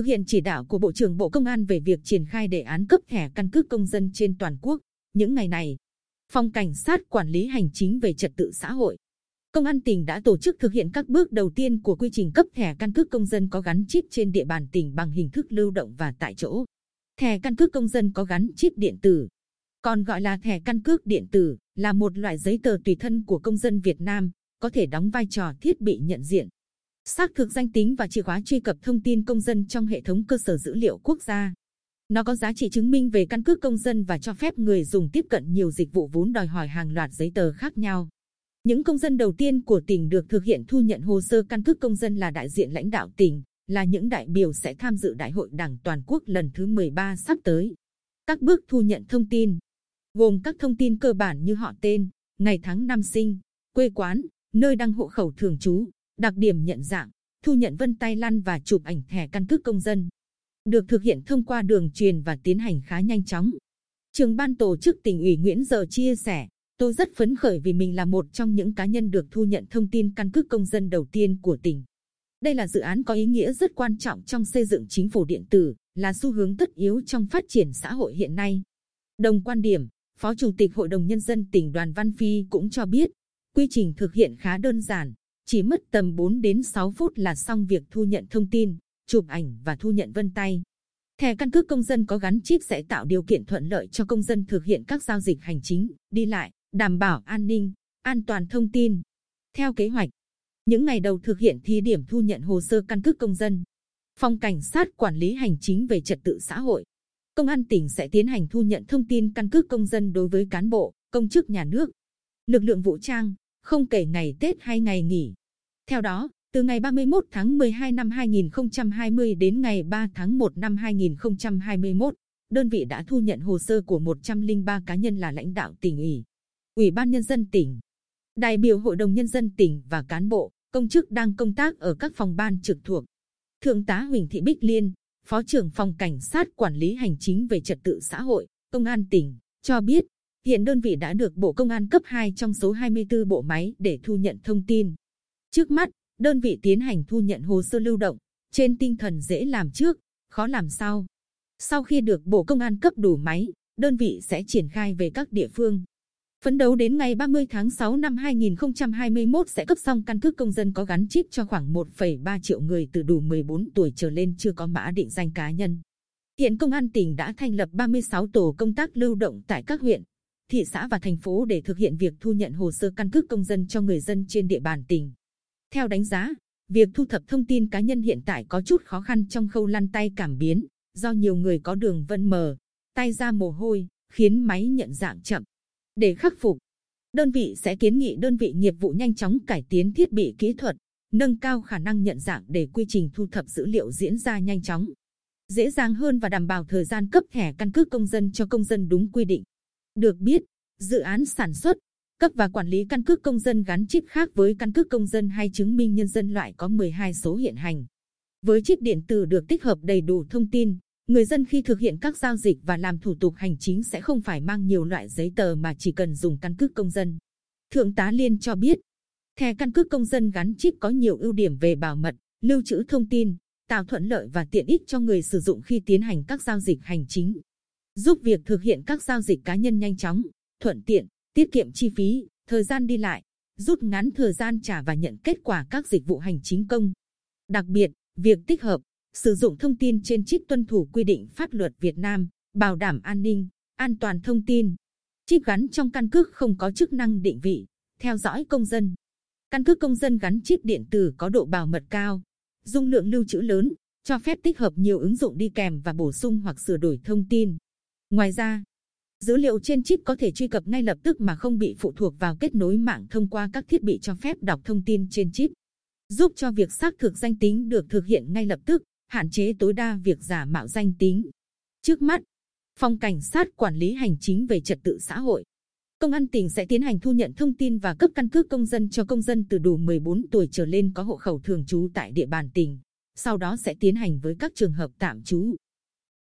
thực hiện chỉ đạo của Bộ trưởng Bộ Công an về việc triển khai đề án cấp thẻ căn cước công dân trên toàn quốc. Những ngày này, Phòng Cảnh sát Quản lý Hành chính về Trật tự xã hội, Công an tỉnh đã tổ chức thực hiện các bước đầu tiên của quy trình cấp thẻ căn cước công dân có gắn chip trên địa bàn tỉnh bằng hình thức lưu động và tại chỗ. Thẻ căn cước công dân có gắn chip điện tử, còn gọi là thẻ căn cước điện tử, là một loại giấy tờ tùy thân của công dân Việt Nam, có thể đóng vai trò thiết bị nhận diện, xác thực danh tính và chìa khóa truy cập thông tin công dân trong hệ thống cơ sở dữ liệu quốc gia. Nó có giá trị chứng minh về căn cước công dân và cho phép người dùng tiếp cận nhiều dịch vụ vốn đòi hỏi hàng loạt giấy tờ khác nhau. Những công dân đầu tiên của tỉnh được thực hiện thu nhận hồ sơ căn cước công dân là đại diện lãnh đạo tỉnh, là những đại biểu sẽ tham dự Đại hội Đảng toàn quốc lần thứ 13 sắp tới. Các bước thu nhận thông tin gồm các thông tin cơ bản như họ tên, ngày tháng năm sinh, quê quán, nơi đăng hộ khẩu thường trú, đặc điểm nhận dạng, thu nhận vân tay lăn và chụp ảnh thẻ căn cước công dân. Được thực hiện thông qua đường truyền và tiến hành khá nhanh chóng. Trưởng ban tổ chức tỉnh ủy Nguyễn Giờ chia sẻ, tôi rất phấn khởi vì mình là một trong những cá nhân được thu nhận thông tin căn cước công dân đầu tiên của tỉnh. Đây là dự án có ý nghĩa rất quan trọng trong xây dựng chính phủ điện tử, là xu hướng tất yếu trong phát triển xã hội hiện nay. Đồng quan điểm, Phó Chủ tịch Hội đồng Nhân dân tỉnh Đoàn Văn Phi cũng cho biết, quy trình thực hiện khá đơn giản, chỉ mất tầm 4 đến 6 phút là xong việc thu nhận thông tin, chụp ảnh và thu nhận vân tay. Thẻ căn cước công dân có gắn chip sẽ tạo điều kiện thuận lợi cho công dân thực hiện các giao dịch hành chính, đi lại, đảm bảo an ninh, an toàn thông tin. Theo kế hoạch, những ngày đầu thực hiện thí điểm thu nhận hồ sơ căn cước công dân, Phòng Cảnh sát Quản lý Hành chính về Trật tự xã hội, Công an tỉnh sẽ tiến hành thu nhận thông tin căn cước công dân đối với cán bộ, công chức nhà nước, lực lượng vũ trang, không kể ngày Tết hay ngày nghỉ. Theo đó, từ ngày 31 tháng 12 năm 2020 đến ngày 3 tháng 1 năm 2021, đơn vị đã thu nhận hồ sơ của 103 cá nhân là lãnh đạo tỉnh ủy, Ủy ban Nhân dân tỉnh, đại biểu Hội đồng Nhân dân tỉnh và cán bộ, công chức đang công tác ở các phòng ban trực thuộc. Thượng tá Huỳnh Thị Bích Liên, Phó trưởng Phòng Cảnh sát Quản lý Hành chính về Trật tự xã hội, Công an tỉnh, cho biết, hiện đơn vị đã được Bộ Công an cấp 2 trong số 24 bộ máy để thu nhận thông tin. Trước mắt, đơn vị tiến hành thu nhận hồ sơ lưu động, trên tinh thần dễ làm trước, khó làm sau. Sau khi được Bộ Công an cấp đủ máy, đơn vị sẽ triển khai về các địa phương. Phấn đấu đến ngày 30 tháng 6 năm 2021 sẽ cấp xong căn cước công dân có gắn chip cho khoảng 1,3 triệu người từ đủ 14 tuổi trở lên chưa có mã định danh cá nhân. Hiện Công an tỉnh đã thành lập 36 tổ công tác lưu động tại các huyện, thị xã và thành phố để thực hiện việc thu nhận hồ sơ căn cước công dân cho người dân trên địa bàn tỉnh. Theo đánh giá, việc thu thập thông tin cá nhân hiện tại có chút khó khăn trong khâu lăn tay cảm biến, do nhiều người có đường vân mờ, tay ra mồ hôi, khiến máy nhận dạng chậm. Để khắc phục, đơn vị sẽ kiến nghị đơn vị nghiệp vụ nhanh chóng cải tiến thiết bị kỹ thuật, nâng cao khả năng nhận dạng để quy trình thu thập dữ liệu diễn ra nhanh chóng, dễ dàng hơn và đảm bảo thời gian cấp thẻ căn cước công dân cho công dân đúng quy định. Được biết, dự án sản xuất, cấp và quản lý căn cước công dân gắn chip khác với căn cước công dân hay chứng minh nhân dân loại có 12 số hiện hành. Với chip điện tử được tích hợp đầy đủ thông tin, người dân khi thực hiện các giao dịch và làm thủ tục hành chính sẽ không phải mang nhiều loại giấy tờ mà chỉ cần dùng căn cước công dân. Thượng tá Liên cho biết, thẻ căn cước công dân gắn chip có nhiều ưu điểm về bảo mật, lưu trữ thông tin, tạo thuận lợi và tiện ích cho người sử dụng khi tiến hành các giao dịch hành chính, giúp việc thực hiện các giao dịch cá nhân nhanh chóng, thuận tiện, tiết kiệm chi phí, thời gian đi lại, rút ngắn thời gian trả và nhận kết quả các dịch vụ hành chính công. Đặc biệt, việc tích hợp, sử dụng thông tin trên chip tuân thủ quy định pháp luật Việt Nam, bảo đảm an ninh, an toàn thông tin. Chip gắn trong căn cước không có chức năng định vị, theo dõi công dân. Căn cước công dân gắn chip điện tử có độ bảo mật cao, dung lượng lưu trữ lớn, cho phép tích hợp nhiều ứng dụng đi kèm và bổ sung hoặc sửa đổi thông tin. Ngoài ra, dữ liệu trên chip có thể truy cập ngay lập tức mà không bị phụ thuộc vào kết nối mạng thông qua các thiết bị cho phép đọc thông tin trên chip, giúp cho việc xác thực danh tính được thực hiện ngay lập tức, hạn chế tối đa việc giả mạo danh tính. Trước mắt, Phòng Cảnh sát Quản lý Hành chính về Trật tự xã hội, Công an tỉnh sẽ tiến hành thu nhận thông tin và cấp căn cước công dân cho công dân từ đủ 14 tuổi trở lên có hộ khẩu thường trú tại địa bàn tỉnh, sau đó sẽ tiến hành với các trường hợp tạm trú.